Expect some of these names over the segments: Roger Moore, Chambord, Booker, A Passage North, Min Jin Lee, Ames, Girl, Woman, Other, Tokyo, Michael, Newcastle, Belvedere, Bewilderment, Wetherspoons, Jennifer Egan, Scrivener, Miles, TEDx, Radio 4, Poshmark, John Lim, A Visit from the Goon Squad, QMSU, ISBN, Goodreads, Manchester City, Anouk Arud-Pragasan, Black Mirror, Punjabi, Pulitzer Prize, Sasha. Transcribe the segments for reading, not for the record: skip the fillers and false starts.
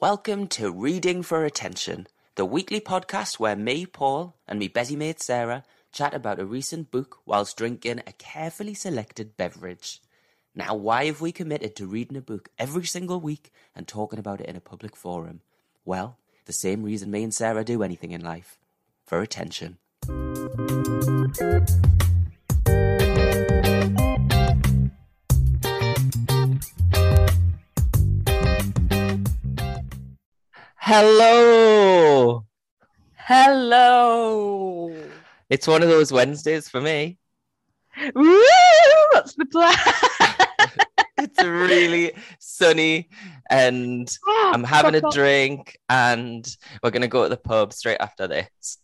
Welcome to Reading for Attention, the weekly podcast where me, Paul, and me Bessie Maid Sarah chat about a recent book whilst drinking a carefully selected beverage. Now, why have we committed to reading a book every single week and talking about it in a public forum? Well, the same reason me and Sarah do anything in life. For attention. Hello! Hello! It's one of those Wednesdays for me. Woo! That's the plan. It's really sunny and I'm having a drink and we're going to go to the pub straight after this.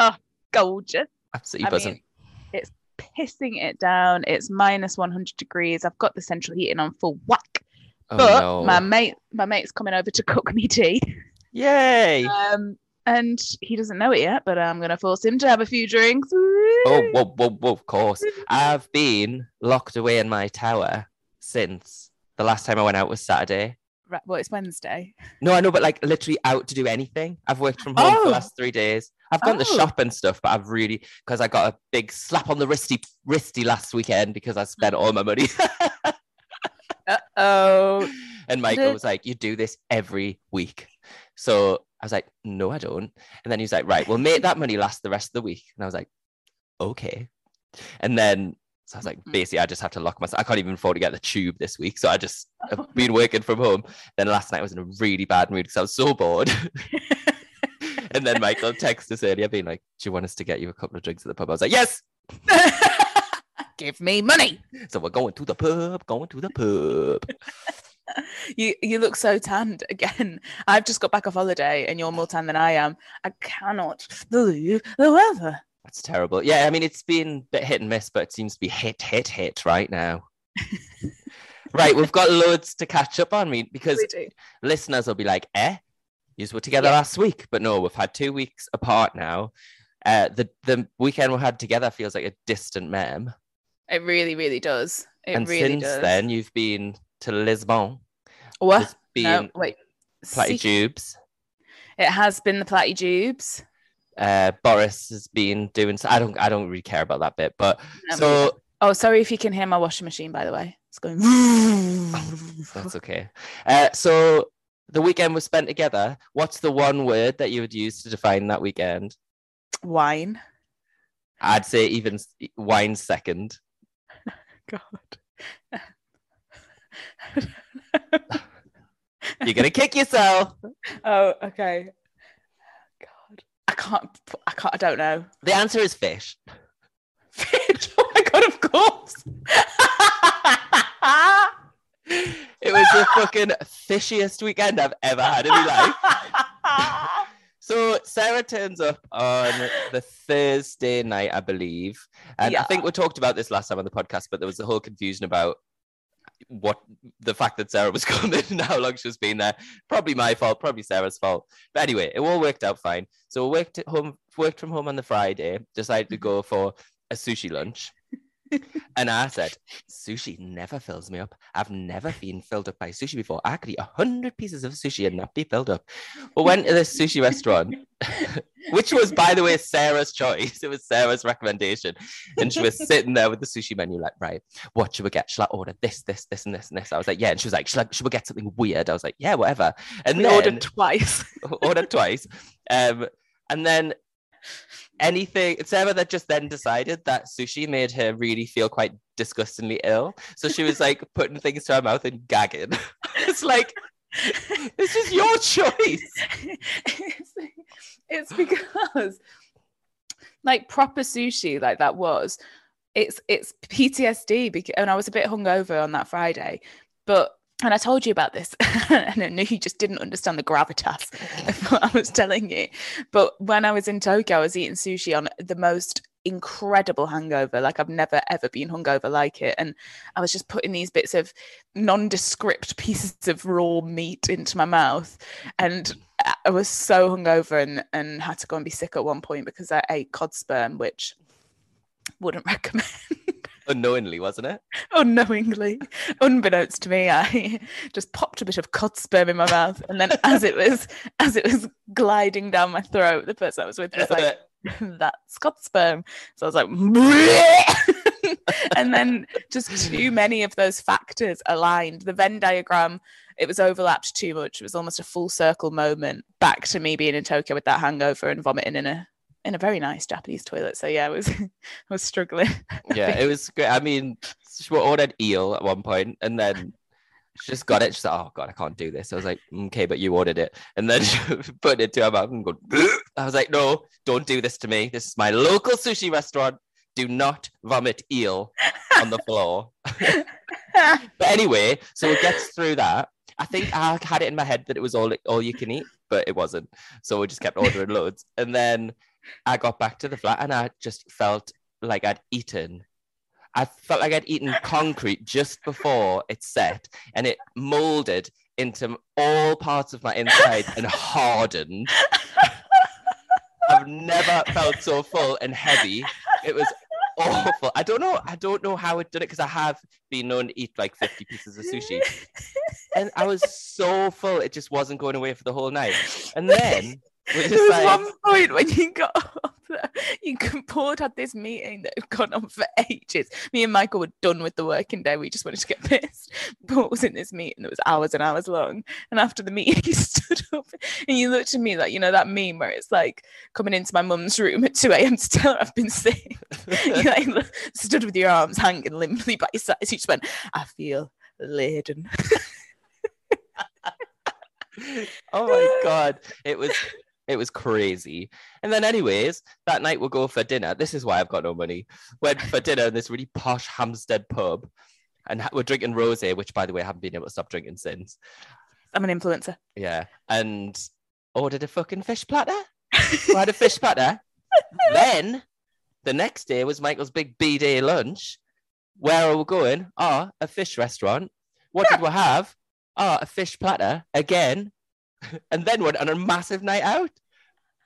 Oh, gorgeous. Absolutely buzzing. I mean, it's pissing it down. It's minus 100 degrees. I've got the central heating on full whack. Oh, but no. my mate's coming over to cook me tea. Yay! And he doesn't know it yet, but I'm going to force him to have a few drinks. Oh, whoa, of course. I've been locked away in my tower since the last time I went out was Saturday. Right, well, it's Wednesday. No, I know, but like literally out to do anything. I've worked from home for the last 3 days. I've gone to shop and stuff, but I've really, because I got a big slap on the wristy last weekend because I spent all my money. Uh-oh. And Michael was like, you do this every week. So I was like, no, I don't. And then he was like, right, we'll make that money last the rest of the week. And I was like, okay. And then, so I was like, basically, I just have to lock myself. I can't even afford to get the tube this week. So I just have been working from home. Then last night I was in a really bad mood because I was so bored. And then Michael texted us earlier being like, do you want us to get you a couple of drinks at the pub? I was like, yes! Give me money! So we're going to the pub. You look so tanned again. I've just got back off holiday and you're more tanned than I am. I cannot believe the weather. That's terrible. Yeah, I mean, it's been a bit hit and miss, but it seems to be hit right now. Right, we've got loads to catch up on, because listeners will be like, you were together last week. But no, we've had 2 weeks apart now. The weekend we had together feels like a distant mem. It really, really does. Then, you've been to Lisbon. What? No, wait. Platyjubes. It has been the Platyjubes. Boris has been doing. I don't really care about that bit, but no, so. Oh, sorry if you can hear my washing machine. By the way, it's going. That's okay. So the weekend was spent together. What's the one word that you would use to define that weekend? Wine. I'd say even wine second. God. You're gonna kick yourself. Oh, okay. God, I can't. I don't know. The answer is fish. Fish. Oh my God! Of course. It was the fucking fishiest weekend I've ever had in my life. So Sarah turns up on the Thursday night, I believe, and I think we talked about this last time on the podcast. But there was the whole confusion about. What the fact that Sarah was coming and how long she's been there. Probably my fault, probably Sarah's fault, but anyway, it all worked out fine. So we worked from home on the Friday, decided to go for a sushi lunch. And I said, sushi never fills me up. I've never been filled up by sushi before. I could eat 100 pieces of sushi and not be filled up. We went to this sushi restaurant, which was, by the way, Sarah's choice. It was Sarah's recommendation. And she was sitting there with the sushi menu like, right, what should we get? Shall I order this and this? I was like, yeah. And she was like, should we get something weird? I was like, yeah, whatever. And we ordered twice. And then... anything. Sarah that just then decided that sushi made her really feel quite disgustingly ill. So she was like putting things to her mouth and gagging. It's like, this is your choice. It's because like proper sushi like that was, it's PTSD and I was a bit hungover on that Friday, but and I told you about this and I knew you just didn't understand the gravitas of what I was telling you. But when I was in Tokyo, I was eating sushi on the most incredible hangover. Like I've never, ever been hungover like it. And I was just putting these bits of nondescript pieces of raw meat into my mouth. And I was so hungover and had to go and be sick at one point because I ate cod sperm, which wouldn't recommend. Unknowingly, wasn't it? Unknowingly. Unbeknownst to me, I just popped a bit of cod sperm in my mouth, and then as it was gliding down my throat, the person I was with was like, that's cod sperm. So I was like, and then just too many of those factors aligned. The Venn diagram, it was overlapped too much. It was almost a full circle moment back to me being in Tokyo with that hangover and vomiting in a very nice Japanese toilet. So yeah, I was struggling. Yeah, it was great. I mean, she ordered eel at one point, and then she just got it. She's like, oh God, I can't do this. I was like, okay, but you ordered it. And then she put it to her mouth and go, bleh. I was like, no, don't do this to me. This is my local sushi restaurant. Do not vomit eel on the floor. But anyway, so it gets through that. I think I had it in my head that it was all you can eat, but it wasn't. So we just kept ordering loads. And then I got back to the flat and I just felt like I'd eaten concrete just before it set, and it molded into all parts of my inside and hardened. I've never felt so full and heavy. It was awful. I don't know how it did it, because I have been known to eat like 50 pieces of sushi, and I was so full it just wasn't going away for the whole night. And then there was one point when you got up there, you and Paul had this meeting that had gone on for ages. Me and Michael were done with the working day. We just wanted to get pissed. Paul was in this meeting that was hours and hours long. And after the meeting, he stood up and you looked at me like, you know, that meme where it's like coming into my mum's room at 2 a.m. to tell her I've been sick. You like stood with your arms hanging limply by your sides. You just went, I feel laden. Oh my God. It was crazy. And then anyways, that night we'll go for dinner. This is why I've got no money. Went for dinner in this really posh Hampstead pub, and we're drinking rosé, which by the way I haven't been able to stop drinking since. I'm an influencer. Yeah. And ordered a fucking fish platter. So I had a fish platter. Then the next day was Michael's big B-day lunch. Where are we going? Ah, a fish restaurant. What did we have? Ah, a fish platter again. And then went on a massive night out.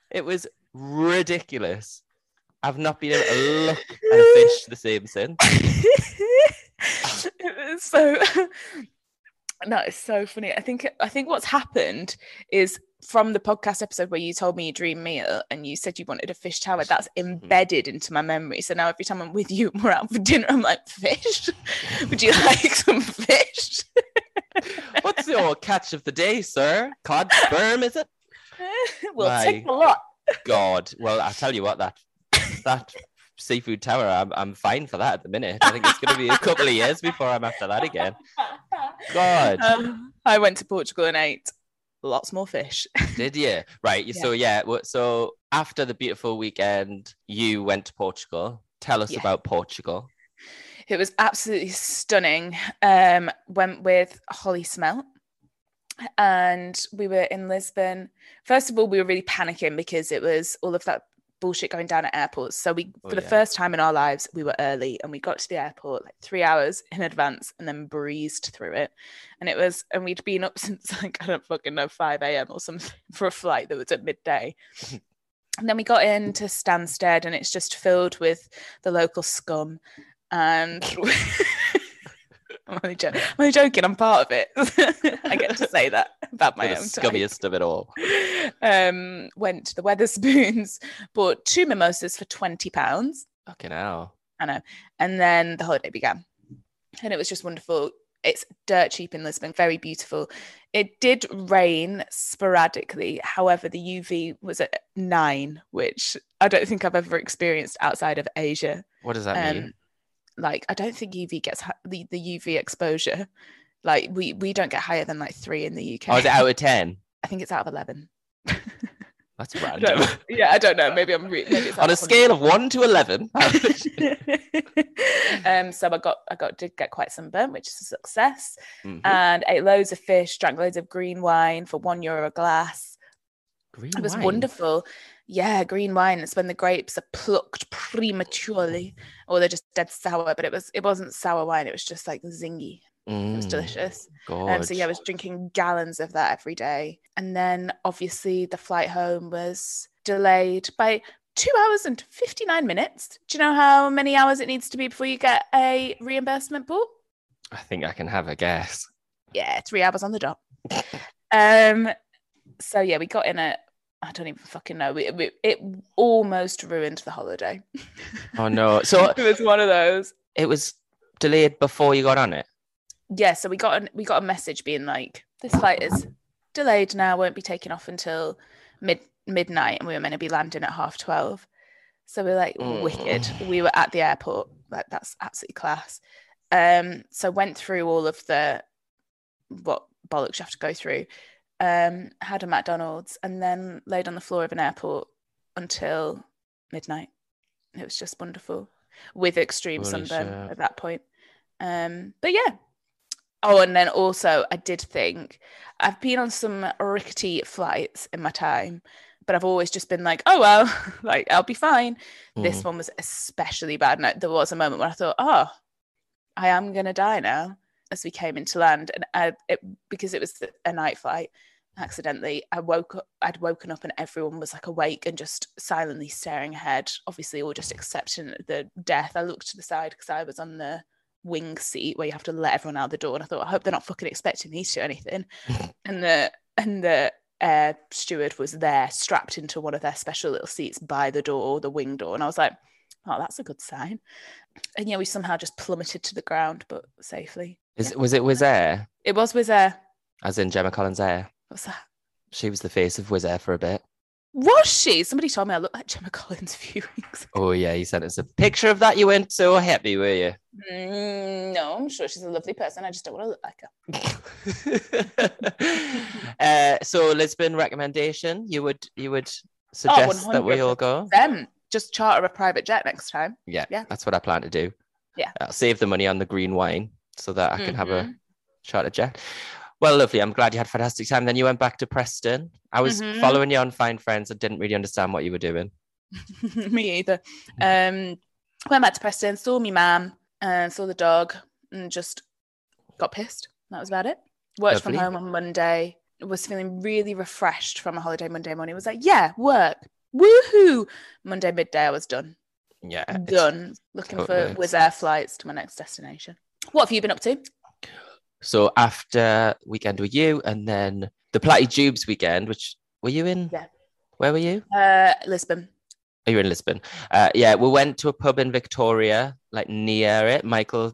It was ridiculous. I've not been able to look at a fish the same since. So that is so funny. I think what's happened is from the podcast episode where you told me your dream meal and you said you wanted a fish tower, that's embedded into my memory. So now every time I'm with you and we're out for dinner, I'm like, fish? Would you like some fish? What's your catch of the day, sir? Cod sperm, is it? We'll take a lot. God, well, I tell you what, that seafood tower, I'm fine for that at the minute. I think it's going to be a couple of years before I'm after that again. God, I went to Portugal and ate lots more fish. Did you? Right. Yeah. So yeah. So after the beautiful weekend, you went to Portugal. Tell us about Portugal. It was absolutely stunning. Went with Holly Smelt and we were in Lisbon. First of all, we were really panicking because it was all of that bullshit going down at airports. So for the first time in our lives, we were early and we got to the airport like 3 hours in advance and then breezed through it. And we'd been up since like, I don't fucking know, 5 a.m. or something for a flight that was at midday. And then we got into Stansted and it's just filled with the local scum. And I'm only joking, I'm part of it. I get to say that about my own scummiest of it all. Went to the Wetherspoons, bought 2 mimosas for £20. Fucking hell. I know. And then the holiday began. And it was just wonderful. It's dirt cheap in Lisbon, very beautiful. It did rain sporadically. However, the UV was at 9, which I don't think I've ever experienced outside of Asia. What does that mean? Like, I don't think UV gets the UV exposure. Like, we don't get higher than like 3 in the UK. Oh, is it out of 10? I think it's out of 11. That's random. Yeah, I don't know. Maybe it's on a scale of 1 to 11. So I did get quite sunburnt, which is a success. Mm-hmm. And ate loads of fish, drank loads of green wine for €1 a glass. It was wonderful. Yeah, green wine. It's when the grapes are plucked prematurely, or they're just dead sour. But it wasn't sour wine. It was just like zingy. It was delicious. So yeah, I was drinking gallons of that every day. And then obviously the flight home was delayed by 2 hours and 59 minutes. Do you know how many hours it needs to be before you get a reimbursement, Paul? I think I can have a guess. Yeah, 3 hours on the dot. So, yeah, we got in at, I don't even fucking know. It almost ruined the holiday. Oh, no. So it was one of those. It was delayed before you got on it? Yeah, so we got a message being like, this flight is delayed now, won't be taking off until midnight, and we were meant to be landing at 12:30. So we're like, wicked. We were at the airport. Like, that's absolutely class. So went through all of the what bollocks you have to go through. Had a McDonald's and then laid on the floor of an airport until midnight. It was just wonderful, with extreme sunburn at that point. But yeah. Oh, and then also I did think, I've been on some rickety flights in my time, but I've always just been like, oh, well, like, I'll be fine. Mm. This one was especially bad. And there was a moment where I thought, oh, I am going to die now, as we came into land. And because it was a night flight, accidentally, I'd woken up and everyone was like awake and just silently staring ahead, obviously all just accepting the death. I looked to the side because I was on the wing seat where you have to let everyone out the door, and I thought, I hope they're not fucking expecting me to anything. And the air steward was there, strapped into one of their special little seats by the door, the wing door, and I was like, oh, that's a good sign. And yeah, we somehow just plummeted to the ground, but safely. Was it Wizz Air? It was Wizz Air. As in Gemma Collins Air. What's that? She was the face of Wizz Air for a bit. Was she? Somebody told me I looked like Gemma Collins a few weeks ago. Oh, yeah, you sent us a picture of that. You weren't so happy, were you? No, I'm sure she's a lovely person. I just don't want to look like her. So, Lisbon recommendation, you would suggest that we all go? Just charter a private jet next time. Yeah, that's what I plan to do. Yeah. I'll save the money on the green wine so that I can have a charter jet. Well, lovely. I'm glad you had a fantastic time. Then you went back to Preston. I was following you on Find Friends. I didn't really understand what you were doing. Me either. Went back to Preston, saw me mum, saw the dog, and just got pissed. That was about it. Worked from home on Monday. Was feeling really refreshed from a holiday Monday morning. Was like, yeah, work. Woohoo! Monday midday, I was done. Yeah. Done. Looking for Wizz Air flights to my next destination. What have you been up to? So after weekend with you, and then the Platyjubes weekend, which were you in? Yeah. Where were you? Lisbon. Oh, you were in Lisbon. Yeah, we went to a pub in Victoria, like near it. Michael,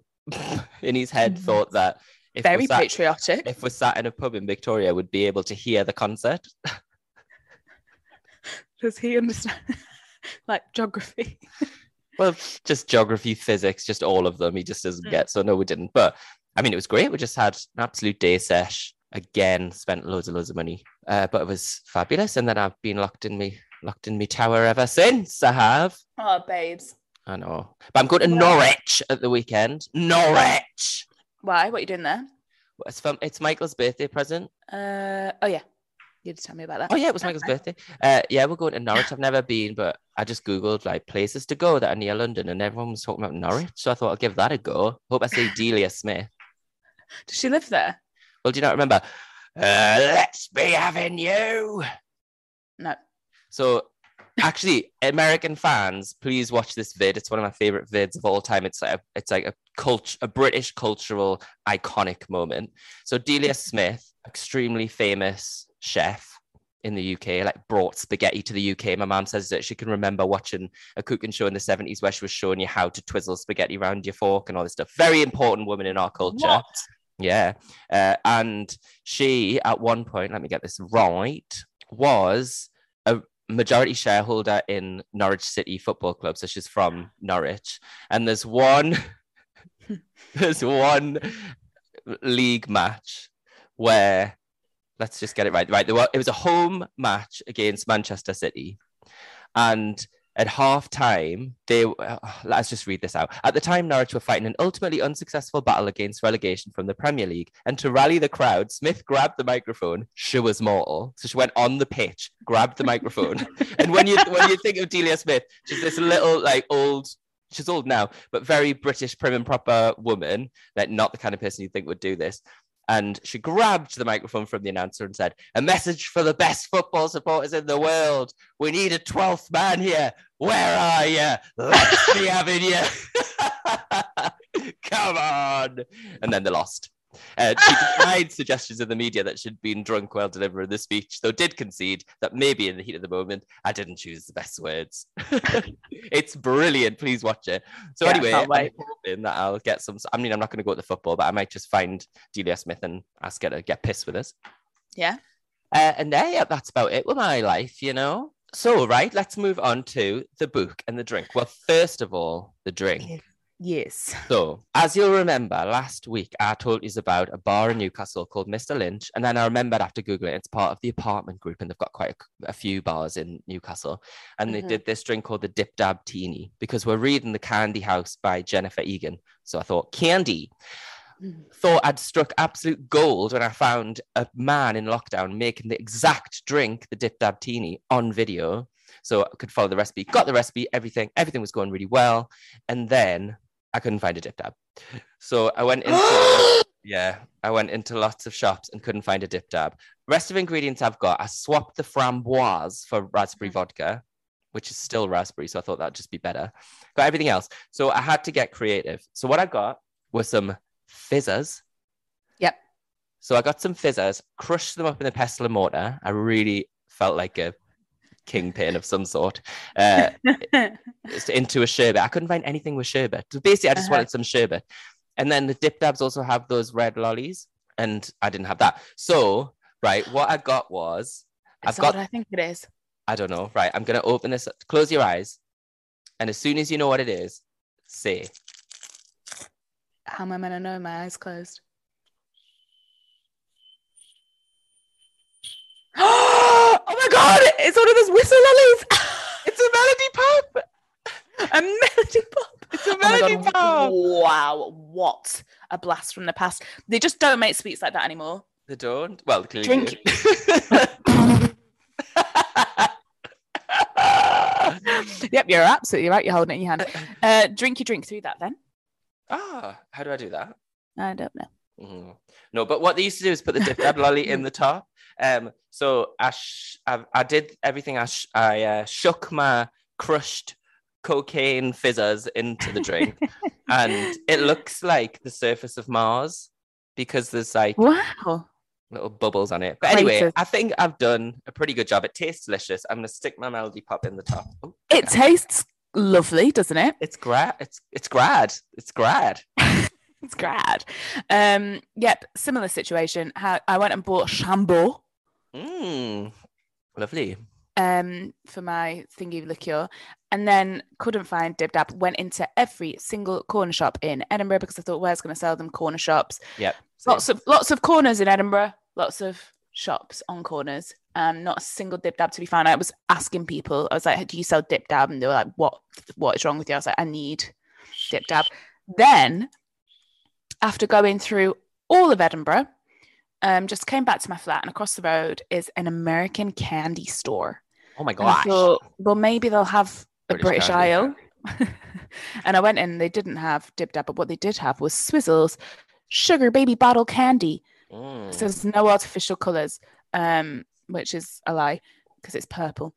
in his head, thought that patriotic. If we sat in a pub in Victoria, we'd be able to hear the concert. Does he understand, like, geography? Well, just geography, physics, just all of them. He just doesn't get. So, no, we didn't. But, I mean, it was great. We just had an absolute day sesh. Again, spent loads of money. But it was fabulous. And then I've been locked in me tower ever since, I have. Oh, babes. I know. But I'm going to Norwich at the weekend. Norwich! Why? What are you doing there? Well, it's Michael's birthday present. Oh, yeah. You just tell me about that. Oh, yeah, it was Michael's birthday. Yeah, we're going to Norwich. I've never been, but I just Googled, like, places to go that are near London, and everyone was talking about Norwich, so I thought I'll give that a go. Hope I see Delia Smith. Does she live there? Well, do you not remember? Let's be having you. No. So, actually, American fans, please watch this vid. It's one of my favourite vids of all time. It's like a British cultural iconic moment. So, Delia Smith, extremely famous chef in the UK, like, brought spaghetti to the UK. My mom says that she can remember watching a cooking show in the 70s where she was showing you how to twizzle spaghetti around your fork and all this stuff. Very important woman in our culture. What? Yeah. And she, at one point, let me get this right, was a majority shareholder in Norwich City Football Club. So she's from Norwich. And there's one league match where, let's just get it right. Right, it was a home match against Manchester City. And at half-time, let's just read this out. At the time, Norwich were fighting an ultimately unsuccessful battle against relegation from the Premier League. And to rally the crowd, Smith grabbed the microphone. She was mortal. So she went on the pitch, grabbed the microphone. And when you think of Delia Smith, she's this little, like, old... She's old now, but very British, prim and proper woman. Like, not the kind of person you think would do this. And she grabbed the microphone from the announcer and said, "A message for the best football supporters in the world. We need a 12th man here. Where are you? Let's be having you. Come on." And then they lost. She denied suggestions of the media that she'd been drunk while delivering the speech, though did concede that maybe in the heat of the moment, I didn't choose the best words. It's brilliant. Please watch it. So anyway, I'm hoping that I'll get some... I mean, I'm not going to go to the football, but I might just find Delia Smith and ask her to get pissed with us. Yeah. And that's about it with my life, you know? So, right, let's move on to the book and the drink. Well, first of all, the drink. Yeah. Yes. So, as you'll remember, last week I told you about a bar in Newcastle called Mr. Lynch, and then I remembered after Googling it, it's part of the apartment group, and they've got quite a few bars in Newcastle, and they did this drink called the Dip Dab Teeny, because we're reading The Candy House by Jennifer Egan, so I thought, candy. Thought I'd struck absolute gold when I found a man in lockdown making the exact drink, the Dip Dab Teeny, on video, so I could follow the recipe, got the recipe, everything was going really well, and then... I couldn't find a Dip Dab. So I went into lots of shops and couldn't find a Dip Dab. Rest of ingredients I've got, I swapped the framboise for raspberry vodka, which is still raspberry, so I thought that'd just be better. Got everything else. So I had to get creative. So what I got were some fizzers. Yep. So I got some fizzers, crushed them up in the pestle and mortar. I really felt like a kingpin of some sort, into a sherbet. I couldn't find anything with sherbet. So basically, I just wanted some sherbet. And then the Dip Dabs also have those red lollies, and I didn't have that. So, right, what I got was... I think it is. I don't know. Right, I'm going to open this up. Close your eyes, and as soon as you know what it is, say... How am I going to know? My eyes closed. Oh my God, it's one of those whistle lollies. It's a melody pop. It's a melody pop. Wow, what a blast from the past. They just don't make sweets like that anymore. They don't? Well, clearly. Drink it. Yep, you're absolutely right. You're holding it in your hand. Drink your drink through that then. Ah, how do I do that? I don't know. Mm. No, but what they used to do is put the Dip Dab lolly in the top. So I did everything. I shook my crushed cocaine fizzers into the drink, and it looks like the surface of Mars because there's like little bubbles on it. But anyway, I think I've done a pretty good job. It tastes delicious. I'm gonna stick my melody pop in the top. Oh, it tastes lovely, doesn't it? It's grad. It's grad. Yep, similar situation. I went and bought Chambord. Lovely. For my thingy liqueur. And then couldn't find Dib Dab. Went into every single corner shop in Edinburgh because I thought, where's going to sell them? Corner shops. Yep. Lots of corners in Edinburgh. Lots of shops on corners. Not a single Dib Dab to be found. I was asking people. I was like, do you sell Dib Dab? And they were like, what is wrong with you? I was like, I need Dib Dab. Then... after going through all of Edinburgh, just came back to my flat, and across the road is an American candy store. Oh my gosh. And I thought, well, maybe they'll have a British aisle. And I went in, and they didn't have Dib Dab, but what they did have was Swizzles sugar baby bottle candy. So there's no artificial colours, which is a lie because it's purple.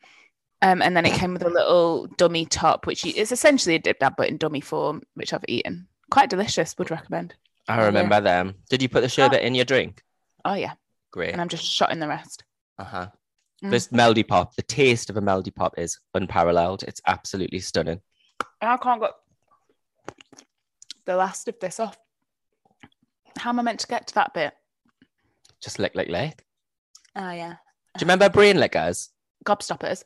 And then it came with a little dummy top, which is essentially a Dib Dab, but in dummy form, which I've eaten. Quite delicious, would recommend. I remember them. Did you put the sherbet in your drink? Oh, yeah. Great. And I'm just shotting the rest. Uh-huh. Mm. This melody pop, the taste of a melody pop is unparalleled. It's absolutely stunning. I can't get the last of this off. How am I meant to get to that bit? Just lick. Oh, yeah. Do you remember brain lickers? Gobstoppers?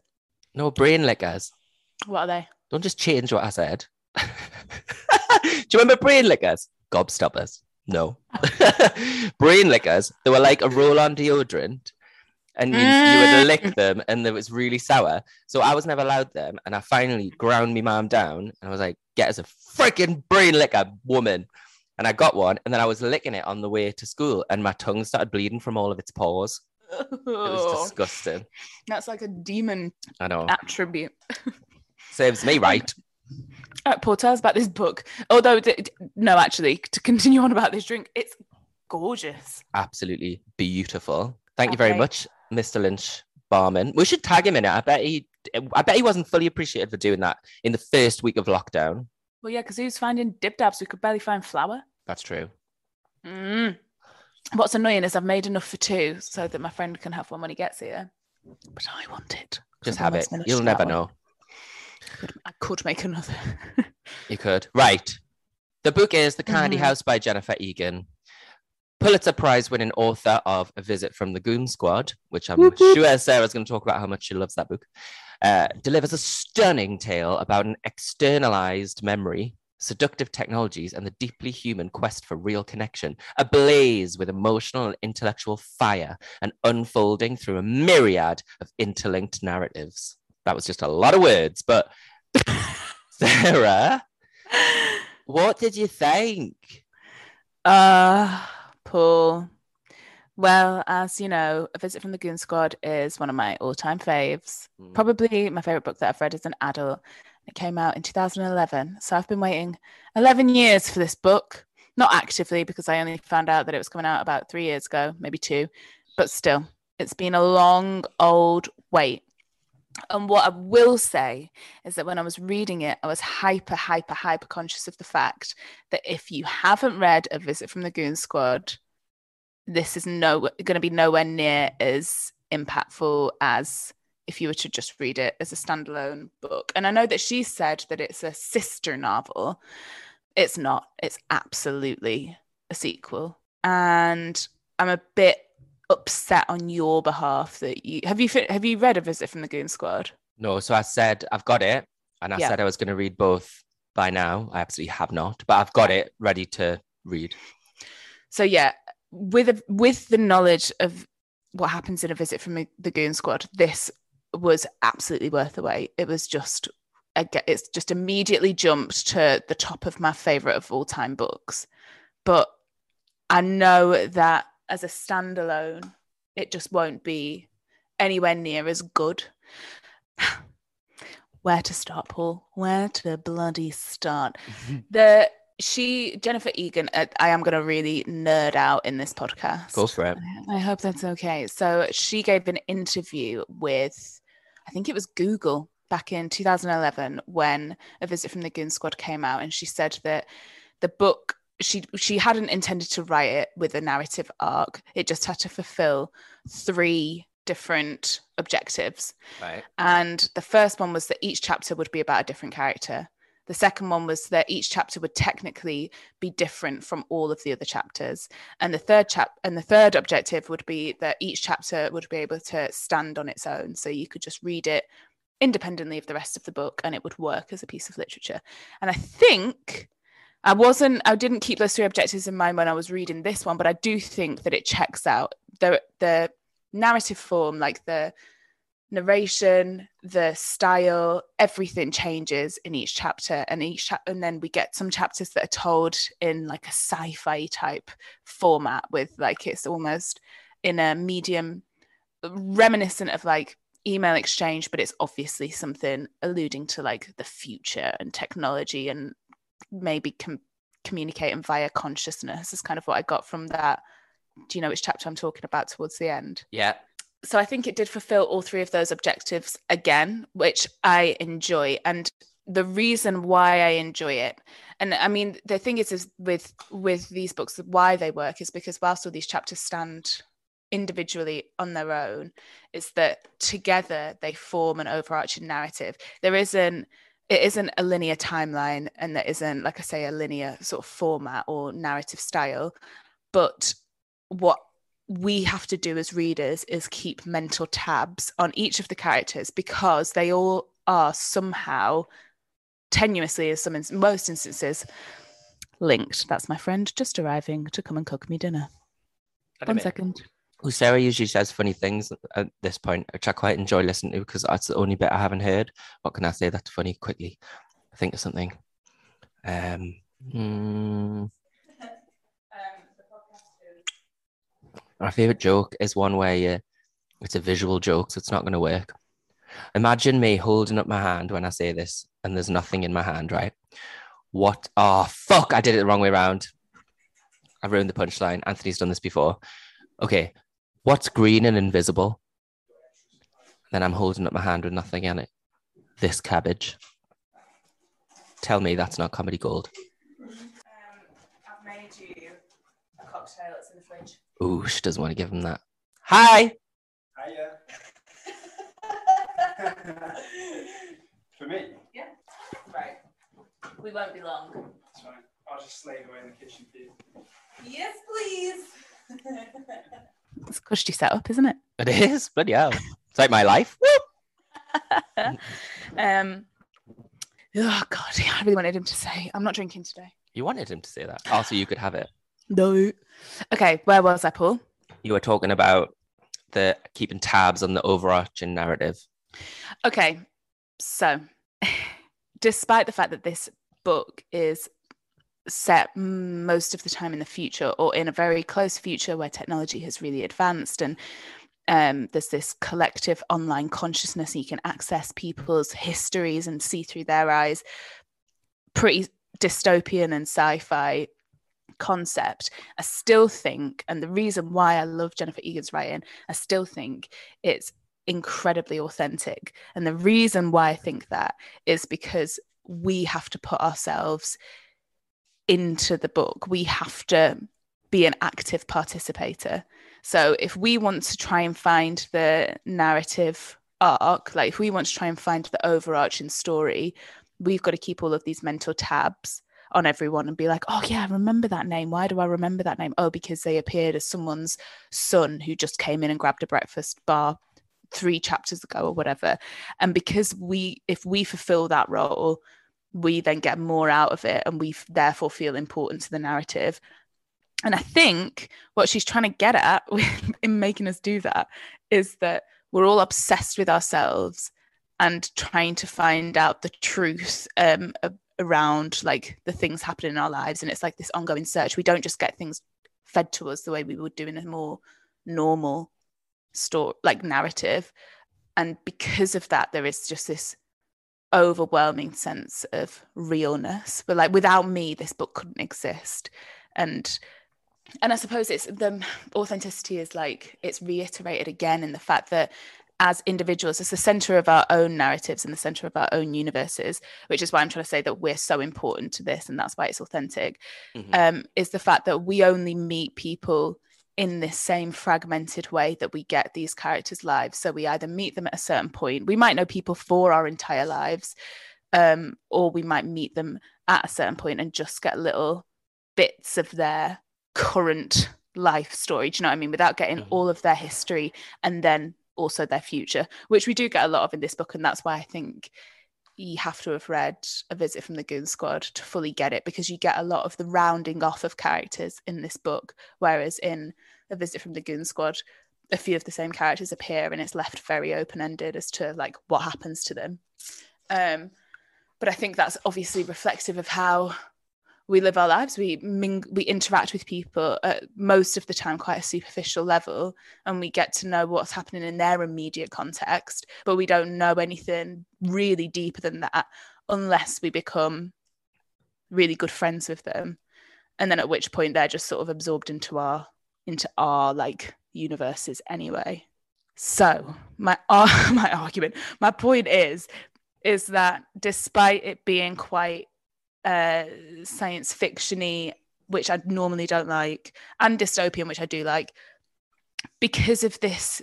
No, brain lickers. What are they? Don't just change what I said. Do you remember brain lickers? Gobstoppers. No. Brain lickers, they were like a roll-on deodorant, and you would lick them, and it was really sour. So I was never allowed them, and I finally ground me mom down, and I was like, get us a freaking brain licker, woman. And I got one, and then I was licking it on the way to school, and my tongue started bleeding from all of its pores. Oh, it was disgusting. That's like a demon attribute. Serves me right. Paul, tell us about this book. Although, to continue on about this drink, it's gorgeous. Absolutely beautiful. Thank you very much, Mr. Lynch, barman. We should tag him in it. I bet he wasn't fully appreciated for doing that in the first week of lockdown. Well, yeah, because he was finding dip-dabs. We could barely find flour. That's true. Mm. What's annoying is I've made enough for two so that my friend can have one when he gets here. But I want it. Just have it. You'll never know. I could make another. You could. Right. The book is The Candy House by Jennifer Egan. Pulitzer Prize winning author of A Visit from the Goon Squad, which I'm sure Sarah's going to talk about how much she loves that book, delivers a stunning tale about an externalized memory, seductive technologies, and the deeply human quest for real connection, ablaze with emotional and intellectual fire and unfolding through a myriad of interlinked narratives. That was just a lot of words, but Sarah, what did you think? Paul. Well, as you know, A Visit from the Goon Squad is one of my all-time faves. Mm. Probably my favourite book that I've read as an adult. It came out in 2011, so I've been waiting 11 years for this book. Not actively, because I only found out that it was coming out about 3 years ago, maybe two. But still, it's been a long, old wait. And what I will say is that when I was reading it, I was hyper conscious of the fact that if you haven't read A Visit from the Goon Squad, this is going to be nowhere near as impactful as if you were to just read it as a standalone book. And I know that she said that it's a sister novel. It's not. It's absolutely a sequel. And I'm a bit upset on your behalf that have you read A Visit from the Goon Squad? No, so I said I've got it, and I said I was going to read both by now. I absolutely have not, but I've got it ready to read. So yeah, with the knowledge of what happens in A Visit from the Goon Squad, this was absolutely worth the wait. It was just it's just immediately jumped to the top of my favorite of all time books. But I know that as a standalone, it just won't be anywhere near as good. Where to start, Paul? Where to bloody start? Jennifer Egan, I am going to really nerd out in this podcast. Go for it. I hope that's okay. So she gave an interview with, I think it was Google, back in 2011 when A Visit from the Goon Squad came out, and she said that the book, she hadn't intended to write it with a narrative arc. It just had to fulfill three different objectives. Right. And the first one was that each chapter would be about a different character. The second one was that each chapter would technically be different from all of the other chapters. And the third objective would be that each chapter would be able to stand on its own. So you could just read it independently of the rest of the book and it would work as a piece of literature. And I think I didn't keep those three objectives in mind when I was reading this one, but I do think that it checks out. The narrative form, like the narration, the style, everything changes in each chapter, and and then we get some chapters that are told in like a sci-fi type format, with like it's almost in a medium reminiscent of like email exchange, but it's obviously something alluding to like the future and technology, and maybe communicating via consciousness is kind of what I got from that. Do you know which chapter I'm talking about towards the end? Yeah. So I think it did fulfill all three of those objectives again, which I enjoy. And the reason why I enjoy it, and I mean, the thing is with these books, why they work is because whilst all these chapters stand individually on their own, is that together they form an overarching narrative. It isn't a linear timeline, and there isn't, like I say, a linear sort of format or narrative style. But what we have to do as readers is keep mental tabs on each of the characters, because they all are somehow, tenuously in most instances, linked. That's my friend just arriving to come and cook me dinner. One second. Well, Sarah usually says funny things at this point, which I quite enjoy listening to because that's the only bit I haven't heard. What can I say that's funny quickly? I think of something. My favourite joke is one where it's a visual joke, so it's not going to work. Imagine me holding up my hand when I say this, and there's nothing in my hand, right? What? Oh, fuck, I did it the wrong way around. I ruined the punchline. Anthony's done this before. Okay, what's green and invisible? Then I'm holding up my hand with nothing in it. This cabbage. Tell me that's not comedy gold. I've made you a cocktail that's in the fridge. Ooh, she doesn't want to give him that. Hi! Hiya. For me? Yeah. Right. We won't be long. That's fine. I'll just slave away in the kitchen for you. Yes, please. It's a cushy setup, isn't it? It is, bloody hell. It's like my life. Oh God, I really wanted him to say, I'm not drinking today. You wanted him to say that? Also, you could have it. No. Okay, where was I, Paul? You were talking about the keeping tabs on the overarching narrative. Okay, so despite the fact that this book is set most of the time in the future or in a very close future where technology has really advanced and there's this collective online consciousness, you can access people's histories and see through their eyes, pretty dystopian and sci-fi concept. I still think, and the reason why I love Jennifer Egan's writing, I still think it's incredibly authentic. And the reason why I think that is because we have to put ourselves into the book. We have to be an active participator. So if we want to try and find the narrative arc, like if we want to try and find the overarching story, we've got to keep all of these mental tabs on everyone and be like, oh yeah, I remember that name. Why do I remember that name? Oh, because they appeared as someone's son who just came in and grabbed a breakfast bar 3 chapters ago or whatever. And because if we fulfill that role, we then get more out of it and we therefore feel important to the narrative. And I think what she's trying to get at in making us do that is that we're all obsessed with ourselves and trying to find out the truth around like the things happening in our lives. And it's like this ongoing search. We don't just get things fed to us the way we would do in a more normal story, like narrative. And because of that, there is just this overwhelming sense of realness. But like, without me, this book couldn't exist. And I suppose it's the authenticity is like, it's reiterated again in the fact that as individuals, it's the center of our own narratives and the center of our own universes, which is why I'm trying to say that we're so important to this. And that's why it's authentic, is the fact that we only meet people in this same fragmented way that we get these characters' lives. So we either meet them at a certain point. We might know people for our entire lives, or we might meet them at a certain point and just get little bits of their current life story, do you know what I mean, without getting all of their history and then also their future, which we do get a lot of in this book. And that's why I think you have to have read A Visit from the Goon Squad to fully get it, because you get a lot of the rounding off of characters in this book, whereas in A Visit from the Goon Squad a few of the same characters appear and it's left very open-ended as to like what happens to them. But I think that's obviously reflective of how we live our lives. We interact with people at most of the time quite a superficial level, and we get to know what's happening in their immediate context, but we don't know anything really deeper than that unless we become really good friends with them, and then at which point they're just sort of absorbed into our like universes anyway. So my point is that despite it being quite science fiction-y, which I normally don't like, and dystopian, which I do like, because of this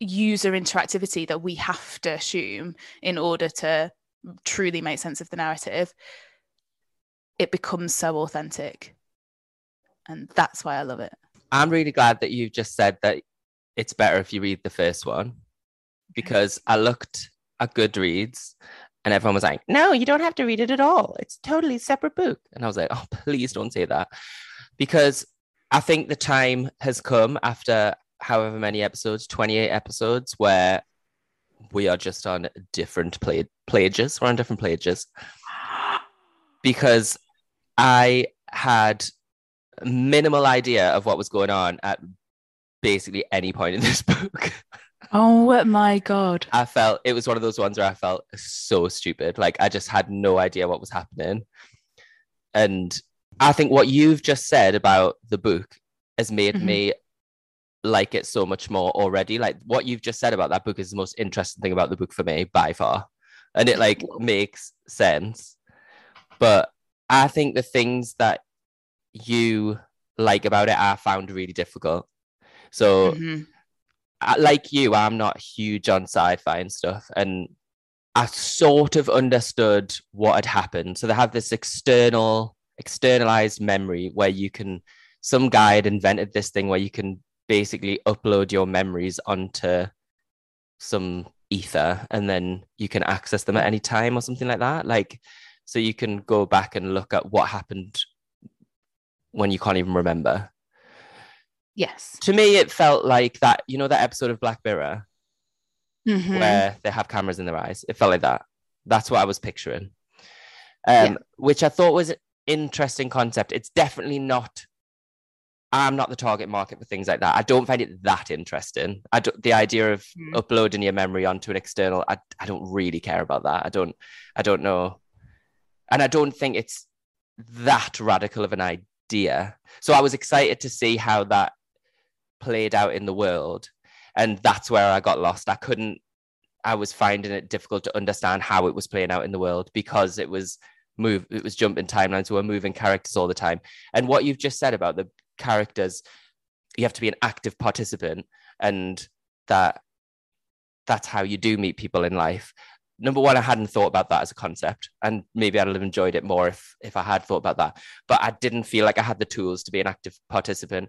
user interactivity that we have to assume in order to truly make sense of the narrative, it becomes so authentic, and that's why I love it. I'm really glad that you've just said that it's better if you read the first one, because I looked at Goodreads and everyone was like, no, you don't have to read it at all. It's a totally separate book. And I was like, oh, please don't say that. Because I think the time has come after however many episodes, 28 episodes, where we are just on different plages. We're on different plages. Because I had minimal idea of what was going on at basically any point in this book. Oh my God. I felt it was one of those ones where I felt so stupid. Like I just had no idea what was happening. And I think what you've just said about the book has made mm-hmm. me like it so much more already. Like what you've just said about that book is the most interesting thing about the book for me by far. And it like makes sense. But I think the things that you like about it, I found really difficult. So mm-hmm. Like you, I'm not huge on sci-fi and stuff. And I sort of understood what had happened. So they have this externalized memory where you can, some guy had invented this thing where you can basically upload your memories onto some ether and then you can access them at any time or something like that. Like, so you can go back and look at what happened when you can't even remember. Yes. To me, it felt like that, you know, that episode of Black Mirror mm-hmm. where they have cameras in their eyes. It felt like that. That's what I was picturing, which I thought was an interesting concept. It's definitely not, I'm not the target market for things like that. I don't find it that interesting. The idea of uploading your memory onto an external, I don't really care about that. I don't know. And I don't think it's that radical of an idea. So I was excited to see how that played out in the world. And that's where I got lost. I was finding it difficult to understand how it was playing out in the world because it was jumping timelines. We were moving characters all the time. And what you've just said about the characters, you have to be an active participant, and that's how you do meet people in life. Number one, I hadn't thought about that as a concept, and maybe I'd have enjoyed it more if I had thought about that. But I didn't feel like I had the tools to be an active participant.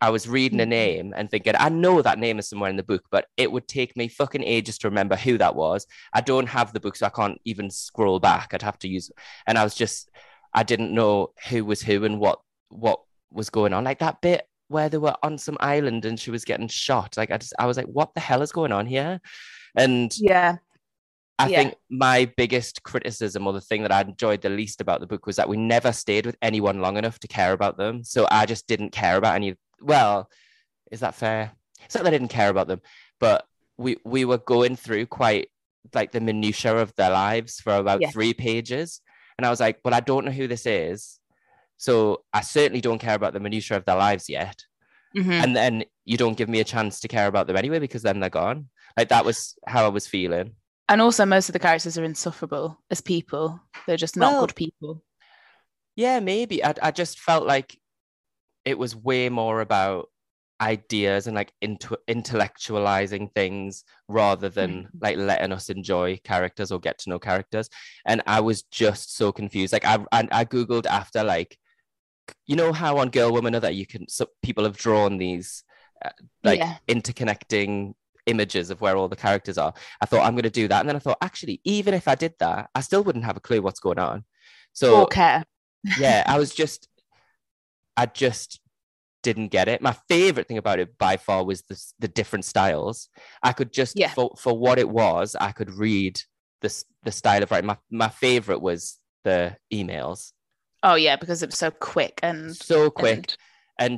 I was reading a name and thinking, I know that name is somewhere in the book, but it would take me fucking ages to remember who that was. I don't have the book, so I can't even scroll back. I'd have to use, and I didn't know who was who and what was going on. Like that bit where they were on some island and she was getting shot. Like I was like, what the hell is going on here? And yeah. I think my biggest criticism, or the thing that I enjoyed the least about the book, was that we never stayed with anyone long enough to care about them. So I just didn't care about any. Well, is that fair? It's not that I didn't care about them, but we were going through quite like the minutiae of their lives for about 3 pages. And I was like, well, I don't know who this is. So I certainly don't care about the minutiae of their lives yet. Mm-hmm. And then you don't give me a chance to care about them anyway, because then they're gone. Like that was how I was feeling. And also most of the characters are insufferable as people. They're just not good people. Yeah, maybe. I just felt like it was way more about ideas and like intellectualizing things rather than like letting us enjoy characters or get to know characters. And I was just so confused. Like I Googled after, like, you know how on Girl, Woman, Other, people have drawn these interconnecting images of where all the characters are. I thought, I'm going to do that. And then I thought, actually, even if I did that, I still wouldn't have a clue what's going on. So okay. Yeah, I just didn't get it. My favorite thing about it by far was the different styles. I could just, for what it was, I could read the style of writing. My favorite was the emails. Oh yeah, because it was so quick and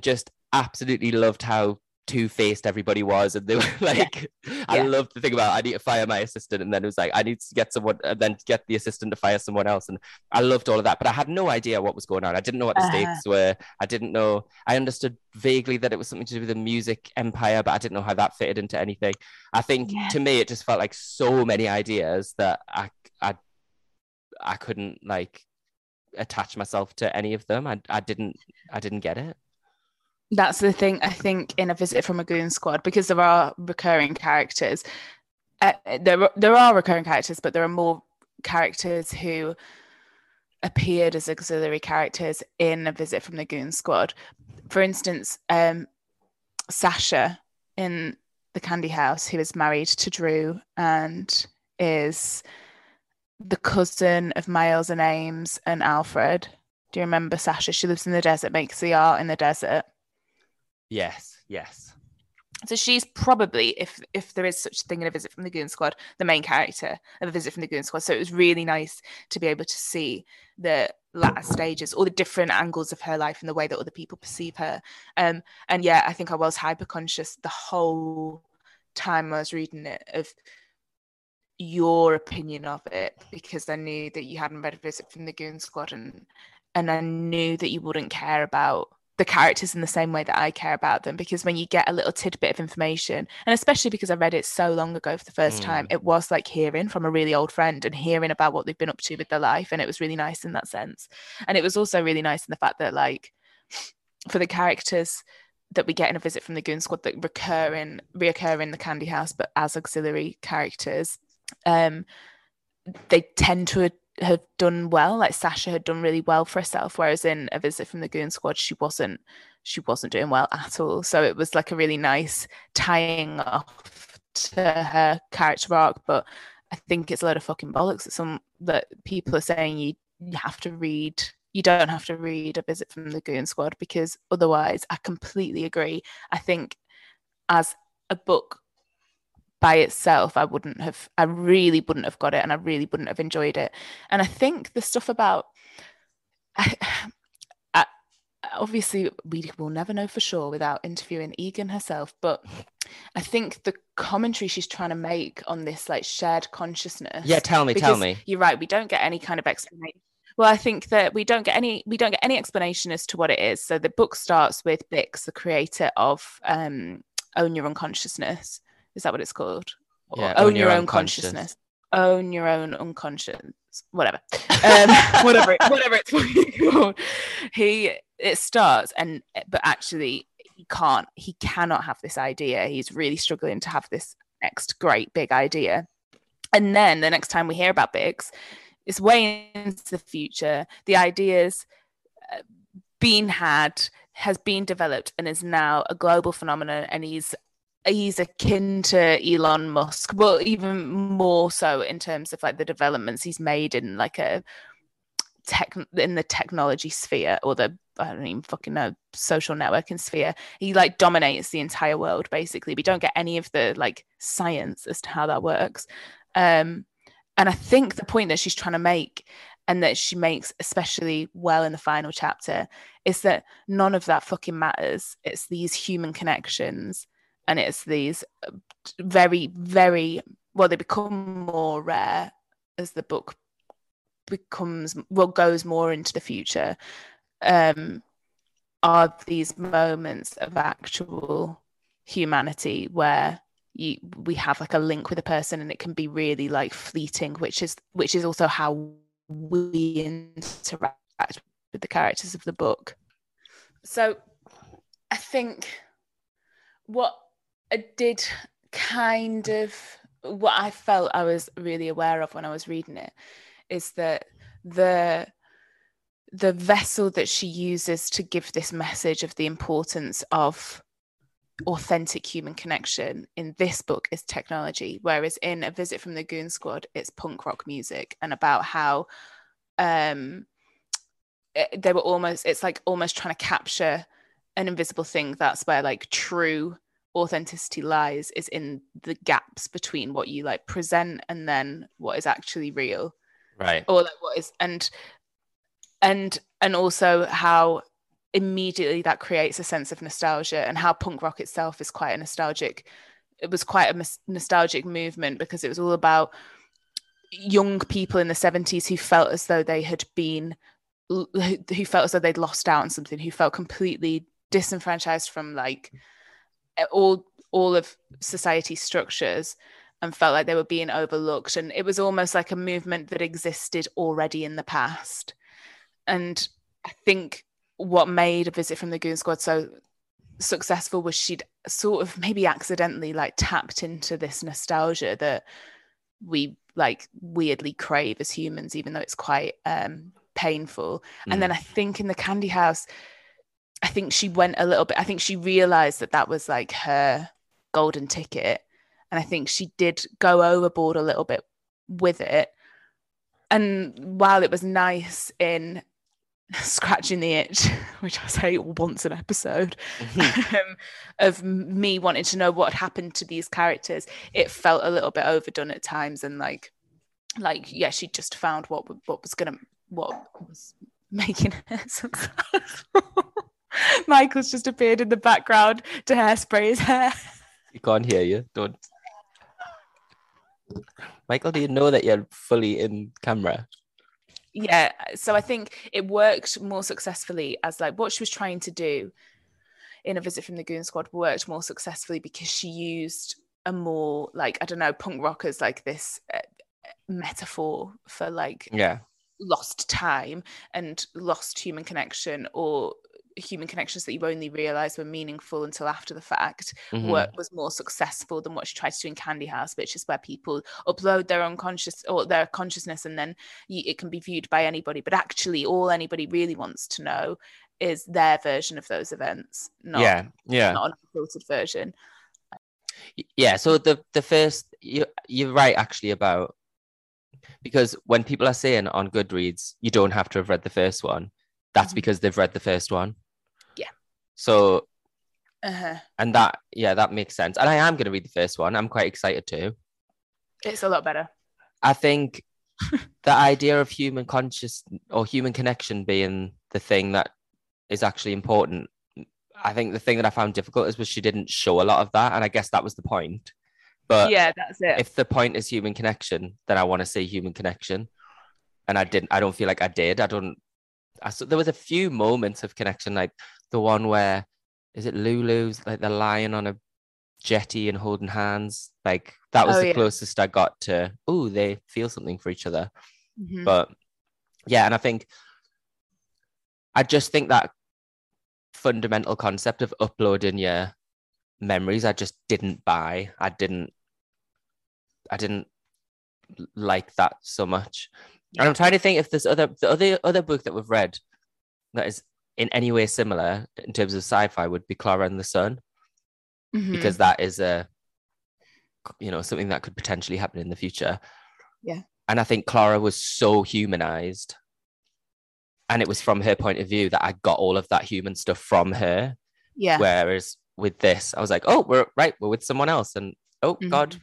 just absolutely loved how two-faced everybody was, and they were like I loved the thing about, I need to fire my assistant, and then it was like, I need to get someone, and then get the assistant to fire someone else, and I loved all of that. But I had no idea what was going on. I didn't know what the stakes were. I didn't know. I understood vaguely that it was something to do with the music empire, but I didn't know how that fitted into anything. I think to me it just felt like so many ideas that I couldn't like attach myself to any of them. I didn't get it. That's the thing, I think, in A Visit from a Goon Squad, because there are recurring characters. There are recurring characters, but there are more characters who appeared as auxiliary characters in A Visit from the Goon Squad. For instance, Sasha in The Candy House, who is married to Drew and is the cousin of Miles and Ames and Alfred. Do you remember Sasha? She lives in the desert, makes the art in the desert. Yes. So she's probably, if there is such a thing in A Visit from the Goon Squad, the main character of A Visit from the Goon Squad. So it was really nice to be able to see the latter stages, all the different angles of her life and the way that other people perceive her. And yeah, I think I was hyperconscious the whole time I was reading it of your opinion of it, because I knew that you hadn't read A Visit from the Goon Squad, and and I knew that you wouldn't care about the characters in the same way that I care about them, because when you get a little tidbit of information, and especially because I read it so long ago for the first time, it was like hearing from a really old friend and hearing about what they've been up to with their life, and it was really nice in that sense. And it was also really nice in the fact that, like, for the characters that we get in A Visit from the Goon Squad that reoccur in the Candy House but as auxiliary characters, they tend to have done well. Like Sasha had done really well for herself, whereas in A Visit from the Goon Squad she wasn't doing well at all. So it was like a really nice tying off to her character arc. But I think it's a load of fucking bollocks that people are saying you don't have to read A Visit from the Goon Squad, because otherwise I completely agree. I think as a book by itself, I really wouldn't have got it, and I really wouldn't have enjoyed it. And I think the stuff about, obviously we will never know for sure without interviewing Egan herself, but I think the commentary she's trying to make on this, like, shared consciousness. Yeah, tell me. You're right, we don't get any kind of explanation. Well, I think that we don't get any explanation as to what it is. So the book starts with Bix, the creator of Own Your Unconsciousness. Is that what it's called? Yeah, Own Your Own Consciousness. Own Your Own Unconscious. Whatever. Whatever it's called. It starts, but actually he cannot have this idea. He's really struggling to have this next great big idea. And then the next time we hear about Bix, it's way into the future. The idea's been had, has been developed, and is now a global phenomenon. And he's akin to Elon Musk, well, even more so in terms of, like, the developments he's made in, like, in the technology sphere, or the, I don't even fucking know, social networking sphere. He, like, dominates the entire world, basically. We don't get any of the, like, science as to how that works. And I think the point that she's trying to make, and that she makes especially well in the final chapter, is that none of that fucking matters. It's these human connections, and it's these very, very, well, they become more rare as the book goes more into the future, are these moments of actual humanity where we have, like, a link with a person, and it can be really, like, fleeting, which is also how we interact with the characters of the book. So I think what I felt I was really aware of when I was reading it is that the vessel that she uses to give this message of the importance of authentic human connection in this book is technology, whereas in A Visit from the Goon Squad it's punk rock music, and about how it's like almost trying to capture an invisible thing. That's where, like, true authenticity lies, is in the gaps between what you, like, present and then what is actually real, right? Or, like, what is and also how immediately that creates a sense of nostalgia, and how punk rock itself is quite a nostalgic movement, because it was all about young people in the 70s who felt as though they'd lost out on something, who felt completely disenfranchised from, like, all of society's structures, and felt like they were being overlooked. And it was almost like a movement that existed already in the past. And I think what made A Visit from the Goon Squad so successful was she'd sort of maybe accidentally, like, tapped into this nostalgia that we, like, weirdly crave as humans, even though it's quite painful. And then I think in the Candy House, I think she realized that was, like, her golden ticket, and I think she did go overboard a little bit with it. And while it was nice in scratching the itch, which I say once an episode, of me wanting to know what happened to these characters, it felt a little bit overdone at times, and like yeah, she just found what was making her successful. Michael's just appeared in the background to hairspray his hair. You can't hear you. Don't. Michael, do you know that you're fully in camera? Yeah, so I think it worked more successfully as like what she was trying to do in A Visit from the Goon Squad worked more successfully because she used a more like, I don't know, punk rockers like this metaphor for like lost time and lost human connection or human connections that you only realised were meaningful until after the fact. Mm-hmm. Work was more successful than what she tried to do in Candy House, which is where people upload their unconscious or their consciousness and then it can be viewed by anybody, but actually all anybody really wants to know is their version of those events, not an unfiltered version. Yeah, so the first, you're right actually about, because when people are saying on Goodreads you don't have to have read the first one, that's because they've read the first one. Yeah. So, and that makes sense. And I am going to read the first one. I'm quite excited too. It's a lot better. I think the idea of human conscious or human connection being the thing that is actually important. I think the thing that I found difficult is she didn't show a lot of that. And I guess that was the point. But yeah, that's it. If the point is human connection, then I want to see human connection. And I don't feel like I did. So there was a few moments of connection, like the one where is it Lulu's, like they're lying on a jetty and holding hands, like that was the closest I got to they feel something for each other. Mm-hmm. But yeah, and I just think that fundamental concept of uploading your memories, I just didn't buy. I didn't like that so much. And I'm trying to think if there's the other book that we've read that is in any way similar in terms of sci-fi would be Clara and the Sun, because that is something that could potentially happen in the future. Yeah. And I think Clara was so humanized, and it was from her point of view that I got all of that human stuff from her. Yeah. Whereas with this, I was like, we're with someone else, and God,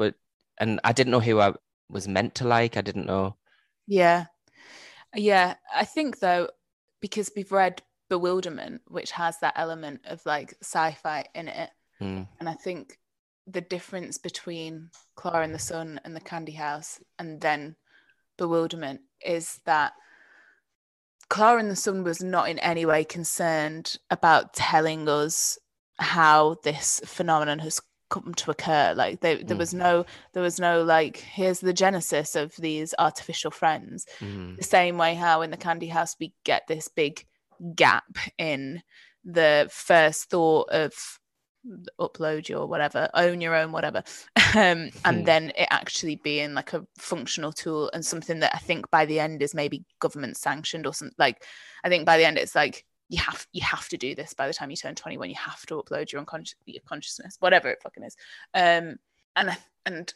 and I didn't know who I was meant to like. I didn't know. Yeah. I think though, because we've read Bewilderment, which has that element of like sci-fi in it, and I think the difference between Clara and the Sun and the Candy House and then Bewilderment is that Clara and the Sun was not in any way concerned about telling us how this phenomenon has come to occur. Like there was no like, here's the genesis of these artificial friends. The same way how in the Candy House we get this big gap in the first thought of upload your whatever, own your own whatever, and then it actually being like a functional tool and something that I think by the end is maybe government sanctioned or something. Like I think by the end it's like you have to do this by the time you turn 21. You have to upload your consciousness, whatever it fucking is. And I'm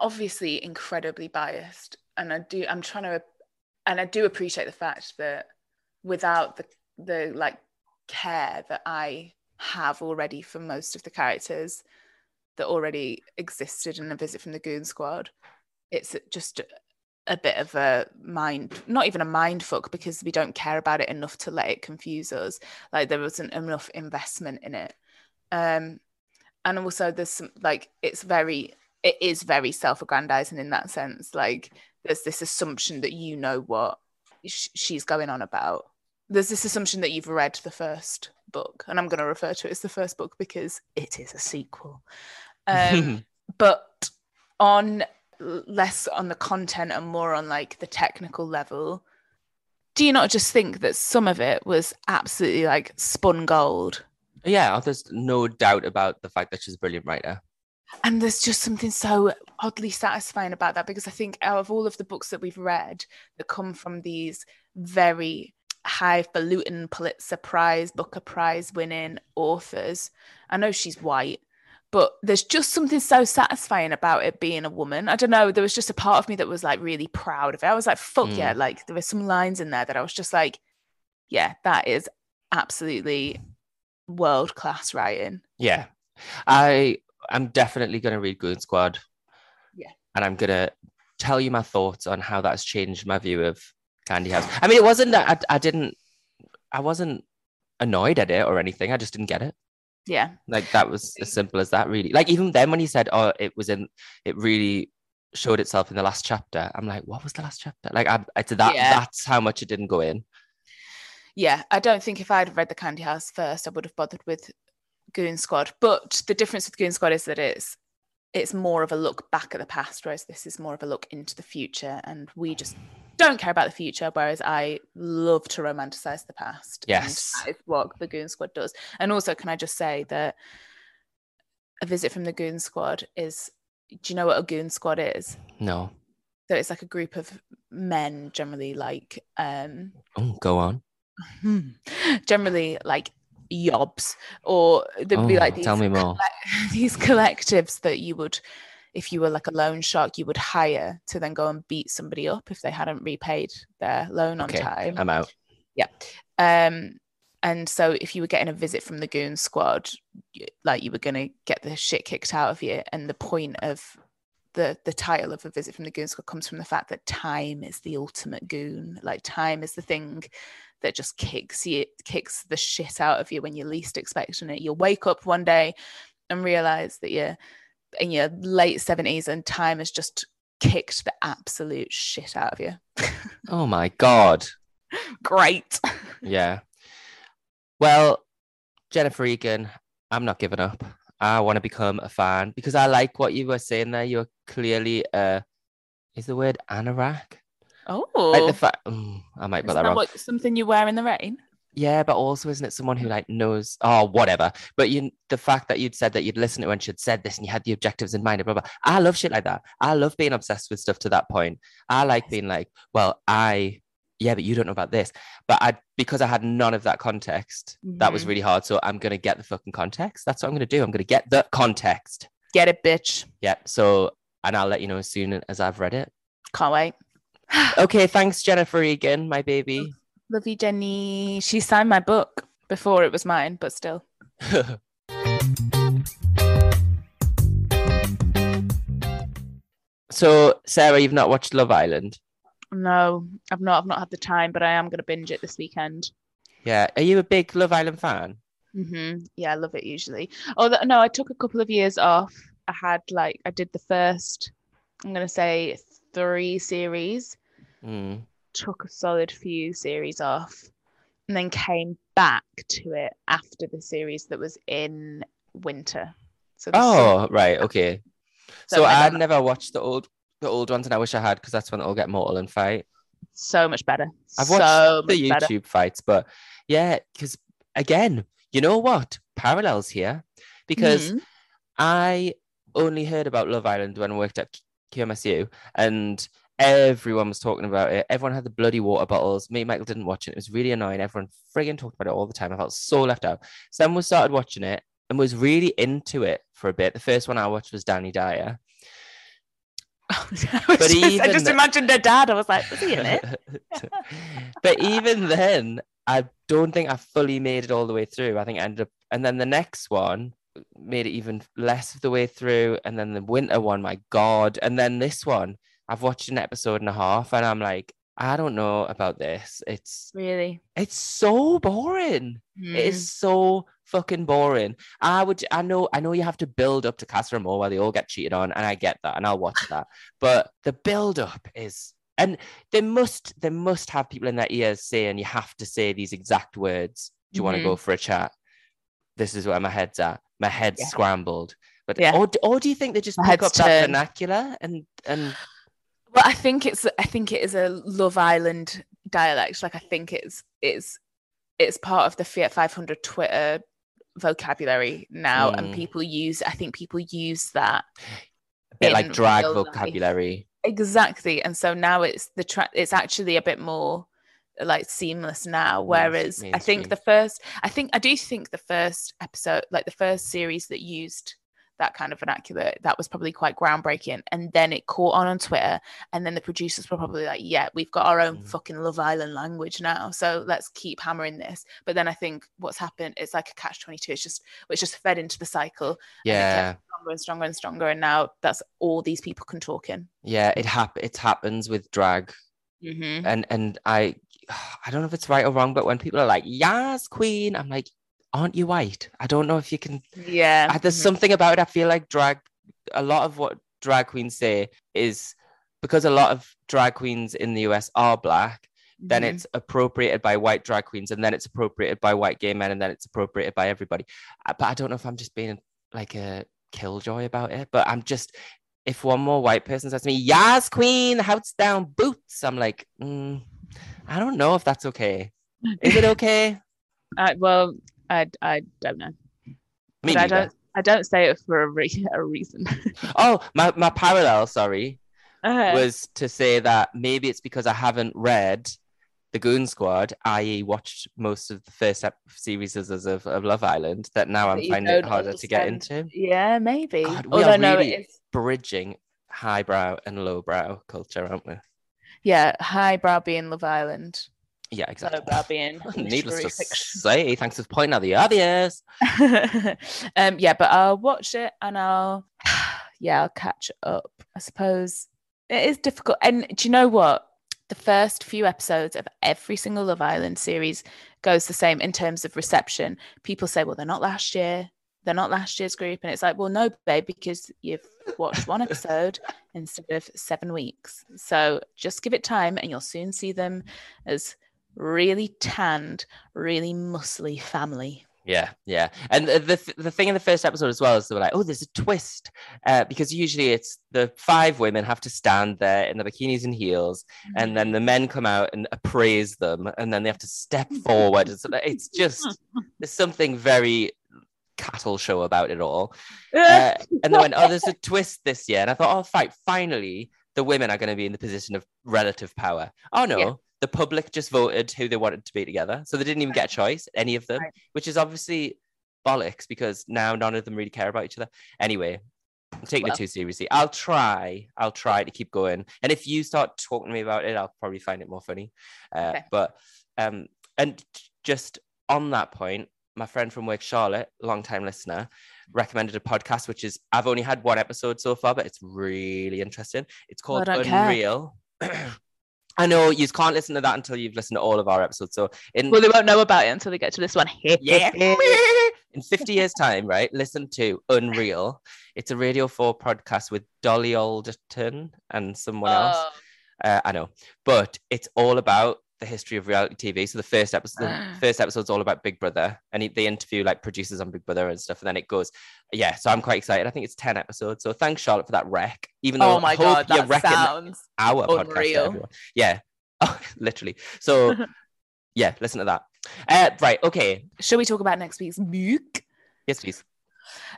obviously incredibly biased, and I do appreciate the fact that without the like care that I have already for most of the characters that already existed in A Visit from the Goon Squad, it's just a bit of a mindfuck because we don't care about it enough to let it confuse us. Like there wasn't enough investment in it, and also there's some like it is very self-aggrandizing in that sense. Like there's this assumption that you know what she's going on about. There's this assumption that you've read the first book, and I'm going to refer to it as the first book because it is a sequel, but on less on the content and more on like the technical level, do you not just think that some of it was absolutely like spun gold? Yeah, there's no doubt about the fact that she's a brilliant writer, and there's just something so oddly satisfying about that, because I think out of all of the books that we've read that come from these very highfalutin Pulitzer Prize, Booker Prize winning authors, I know she's white, but there's just something so satisfying about it being a woman. I don't know. There was just a part of me that was like really proud of it. I was like, fuck yeah. Like there were some lines in there that I was just like, yeah, that is absolutely world-class writing. Yeah. I'm definitely going to read Goon Squad. Yeah. And I'm going to tell you my thoughts on how that's changed my view of Candy House. I mean, it wasn't that I wasn't annoyed at it or anything. I just didn't get it. Yeah, like that was as simple as that, really. Like even then when he said, it really showed itself in the last chapter. I'm like, what was the last chapter? Like, that's how much it didn't go in. Yeah, I don't think if I'd read The Candy House first, I would have bothered with Goon Squad. But the difference with Goon Squad is that it's more of a look back at the past, whereas this is more of a look into the future. And we just don't care about the future, whereas I love to romanticize the past. Yes. And that is what the Goon Squad does. And also, can I just say that A Visit from the Goon Squad is... Do you know what a goon squad is? No. So it's like a group of men, generally like... go on. Generally like yobs, or there'd be like these... Tell me more. These collectives that you would, if you were like a loan shark, you would hire to then go and beat somebody up if they hadn't repaid their loan on time. I'm out. Yeah. And so if you were getting a visit from the goon squad, like you were going to get the shit kicked out of you. And the point of the title of A Visit from the Goon Squad comes from the fact that time is the ultimate goon. Like time is the thing that just kicks the shit out of you when you're least expecting it. You'll wake up one day and realize that you're in your late 70s and time has just kicked the absolute shit out of you. Oh my God. Great. Yeah. Well, Jennifer Egan, I'm not giving up. I want to become a fan because I like what you were saying there. You're clearly is the word anorak? Oh, like I might put that wrong. What, something you wear in the rain? Yeah, but also isn't it someone who like knows? Oh, whatever. But the fact that you'd said that you'd listened to her and she'd said this and you had the objectives in mind, and blah, blah, blah. I love shit like that. I love being obsessed with stuff to that point. I like being like, well, yeah, but you don't know about this. But because I had none of that context, that was really hard. So I'm going to get the fucking context. That's what I'm going to do. I'm going to get the context. Get it, bitch. Yeah. So, and I'll let you know as soon as I've read it. Can't wait. Okay. Thanks, Jennifer Egan, my baby. Love you, Jenny. She signed my book before it was mine, but still. So, Sarah, you've not watched Love Island? No, I've not had the time, but I am going to binge it this weekend. Yeah. Are you a big Love Island fan? Yeah, I love it usually. Although, no, I took a couple of years off. I did the first, I'm going to say 3 series. Took a solid few series off and then came back to it after the series that was in winter. So right. Okay. So I'd never watched the old ones, and I wish I had, because that's when they'll get mortal and fight. So much better. I've watched the YouTube fights, but yeah, because again, you know what? Parallels here, because I only heard about Love Island when I worked at QMSU, and everyone was talking about it. Everyone had the bloody water bottles. Me and Michael didn't watch it. It was really annoying. Everyone frigging talked about it all the time. I felt so left out. Someone started watching it and was really into it for a bit. The first one I watched was Danny Dyer. I just imagined her dad. I was like, was he in it? But even then, I don't think I fully made it all the way through. I think I ended up, and then the next one made it even less of the way through. And then the winter one, my God. And then this one, I've watched an episode and a half and I'm like, I don't know about this. It's so boring. It is so fucking boring. I know you have to build up to Casa Amor where they all get cheated on, and I get that, and I'll watch that. But the build up is, and they must have people in their ears saying, you have to say these exact words. Do you want to go for a chat? This is where my head's at. My head's scrambled. But or do you think they just pick up that vernacular and well, I think it is a Love Island dialect. Like I think it's part of the Fiat 500 Twitter vocabulary now, and people use that. A bit like drag vocabulary. Life. Exactly. And so now it's actually a bit more like seamless now. Whereas mainstream. I do think the first episode, like the first series that used that kind of vernacular, that was probably quite groundbreaking, and then it caught on Twitter, and then the producers were probably like, yeah, we've got our own fucking Love Island language now, so let's keep hammering this. But then I think what's happened, it's like a catch-22, it's just fed into the cycle, and it gets stronger and stronger and stronger, and now that's all these people can talk in. Yeah, it happens with drag, and I don't know if it's right or wrong, but when people are like, yes queen, I'm like, aren't you white? I don't know if you can. There's something about it. I feel like drag. A lot of what drag queens say is because a lot of drag queens in the US are black, then it's appropriated by white drag queens, and then it's appropriated by white gay men, and then it's appropriated by everybody. But I don't know if I'm just being like a killjoy about it, but I'm just, if one more white person says to me, "Yas queen, house down boots," I'm like, I don't know if that's okay. Is it okay? Well, I don't know. Me neither. I don't say it for a reason. Oh, my parallel, sorry, was to say that maybe it's because I haven't read The Goon Squad, i.e. watched most of the first series of Love Island, that now I'm finding it harder to get into. Yeah, maybe. God, we are really bridging highbrow and lowbrow culture, aren't we? Yeah, highbrow being Love Island. Yeah, exactly. Lowbrow being needless to say, thanks for pointing out the obvious. Yeah, but I'll watch it and I'll catch up. I suppose it is difficult. And do you know what? The first few episodes of every single Love Island series goes the same in terms of reception. People say, well, they're not last year's group. And it's like, well, no, babe, because you've watched one episode instead of 7 weeks. So just give it time and you'll soon see them as really tanned, really muscly family. Yeah, yeah. And the thing in the first episode as well is they were like, oh, there's a twist. Because usually it's the five women have to stand there in the bikinis and heels, and then the men come out and appraise them, and then they have to step forward. And so it's just, there's something very cattle show about it all. And they went, oh, there's a twist this year. And I thought, oh, finally, the women are going to be in the position of relative power. Oh, no. Yeah. The public just voted who they wanted to be together. So they didn't even get a choice, any of them, which is obviously bollocks because now none of them really care about each other. Anyway, I'm taking it too seriously. I'll try to keep going. And if you start talking to me about it, I'll probably find it more funny. Okay. But, and just on that point, my friend from work, Charlotte, long-time listener, recommended a podcast, which is, I've only had one episode so far, but it's really interesting. It's called Unreal. I know you can't listen to that until you've listened to all of our episodes. So, well, they won't know about it until they get to this one. Yeah. In 50 years' time, right? Listen to Unreal. It's a Radio 4 podcast with Dolly Alderton and someone else. I know, but it's all about the history of reality TV. So the first episode's all about Big Brother, and they interview like producers on Big Brother and stuff. And then it goes, yeah. So I'm quite excited. I think it's 10 episodes. So thanks, Charlotte, for that rec. Even though you're wrecking our unreal podcast. Everyone. Yeah, literally. So yeah, listen to that. Right. Okay. Shall we talk about next week's book? Yes, please.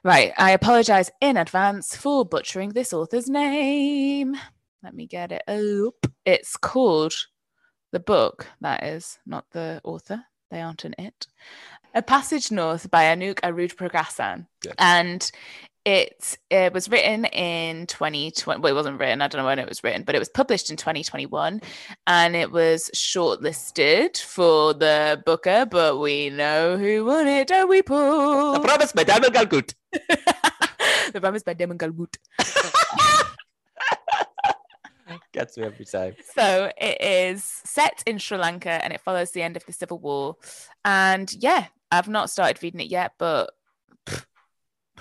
Right. I apologize in advance for butchering this author's name. Let me get it up. It's called. The book, that is, not the author. They aren't in it. A Passage North by Anouk Arud-Pragasan. Yes. And it was written in 2020. Well, it wasn't written. I don't know when it was written, but it was published in 2021. And it was shortlisted for the Booker, but we know who won it, don't we, Paul? The Promise by Damon Galgut. The Promise by Damon Galgut. Gets me every time. So it is set in Sri Lanka and it follows the end of the Civil War. And yeah, I've not started reading it yet, but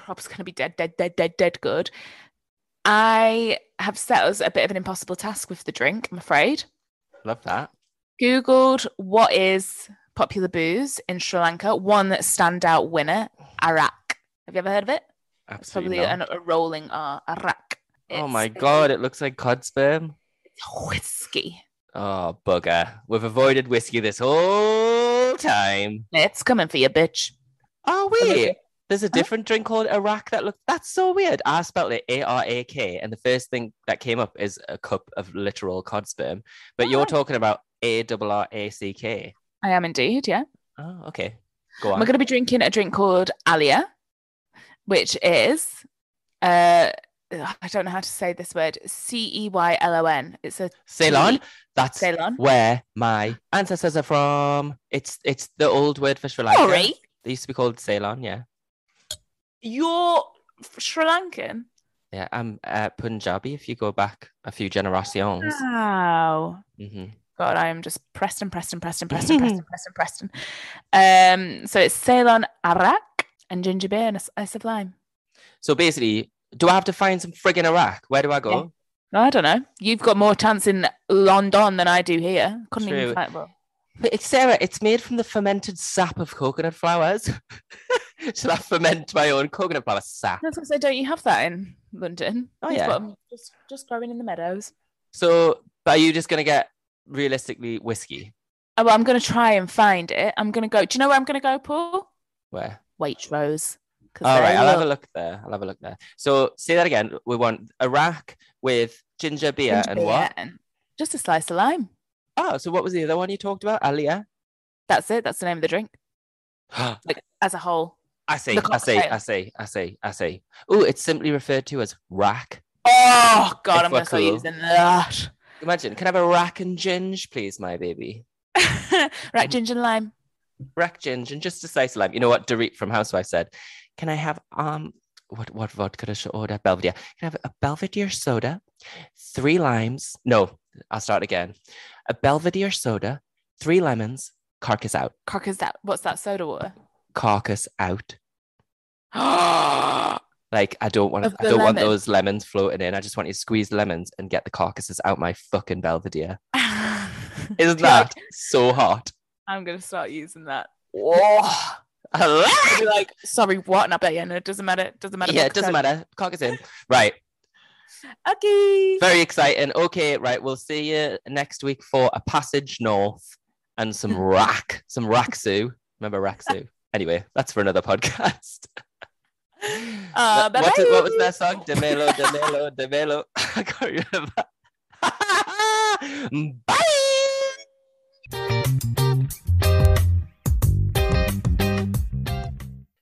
Rob's going to be dead good. I have set us a bit of an impossible task with the drink, I'm afraid. Love that. Googled what is popular booze in Sri Lanka. One standout winner, Arak. Have you ever heard of it? Absolutely. It's probably a rolling R, Arak. Oh my God, it looks like cod sperm. It's whiskey. Oh, bugger. We've avoided whiskey this whole time. It's coming for you, bitch. Oh, wait. There's a different drink called Arak that looks... That's so weird. I spelled it A-R-A-K, and the first thing that came up is a cup of literal cod sperm. But you're talking about A-R-R-A-C-K. I am indeed, yeah. Oh, okay. Go on. We're going to be drinking a drink called Alia, which is... I don't know how to say this word. Ceylon. It's a Ceylon. That's Ceylon. Where my ancestors are from. It's the old word for Sri Lanka. Sorry, they used to be called Ceylon. Yeah, you're Sri Lankan. Yeah, I'm Punjabi. If you go back a few generations. Wow. Mm-hmm. God, I am just Preston. So it's Ceylon Arak and ginger beer and a slice of lime. So basically. Do I have to find some friggin' Arak? Where do I go? Yeah. I don't know. You've got more chance in London than I do here. Couldn't True. Even fight well. But it's Sarah, it's made from the fermented sap of coconut flowers. Should I ferment my own coconut flower sap? I was going to say, don't you have that in London? Oh, yeah. Bottom, just growing in the meadows. So, but are you just going to get, realistically, whiskey? Oh, well, I'm going to try and find it. I'm going to go. Do you know where I'm going to go, Paul? Where? Waitrose. All right, I'll have a look there. I'll have a look there. So, say that again. We want Arak with ginger beer and what? Just a slice of lime. Oh, so what was the other one you talked about? Alia? That's it. That's the name of the drink. Like, as a whole. I see. Oh, it's simply referred to as rack. Oh, God, I'm going to start using that. Imagine, can I have a rack and ginger, please, my baby? Rack, ginger, and lime. Rack, ginger, and just a slice of lime. You know what Dorit from Housewife said? Can I have, what vodka should I order? Belvedere. Can I have a Belvedere soda, 3 limes? No, I'll start again. A Belvedere soda, 3 lemons, carcass out. Carcass out. What's that soda water? Carcass out. Like, I don't want those lemons floating in. I just want you to squeeze lemons and get the carcasses out my fucking Belvedere. Isn't that so hot? I'm going to start using that. Oh, I'll be like, sorry, what? And I bet you, no, it doesn't matter. Yeah, it doesn't matter. Carcass in. Right. Okay. Very exciting. Okay, right. We'll see you next week for A Passage North and some rack, some raxu. Remember raxu? Anyway, that's for another podcast. What was their song? Demelo, Demelo, Demelo. I can't remember. Bye.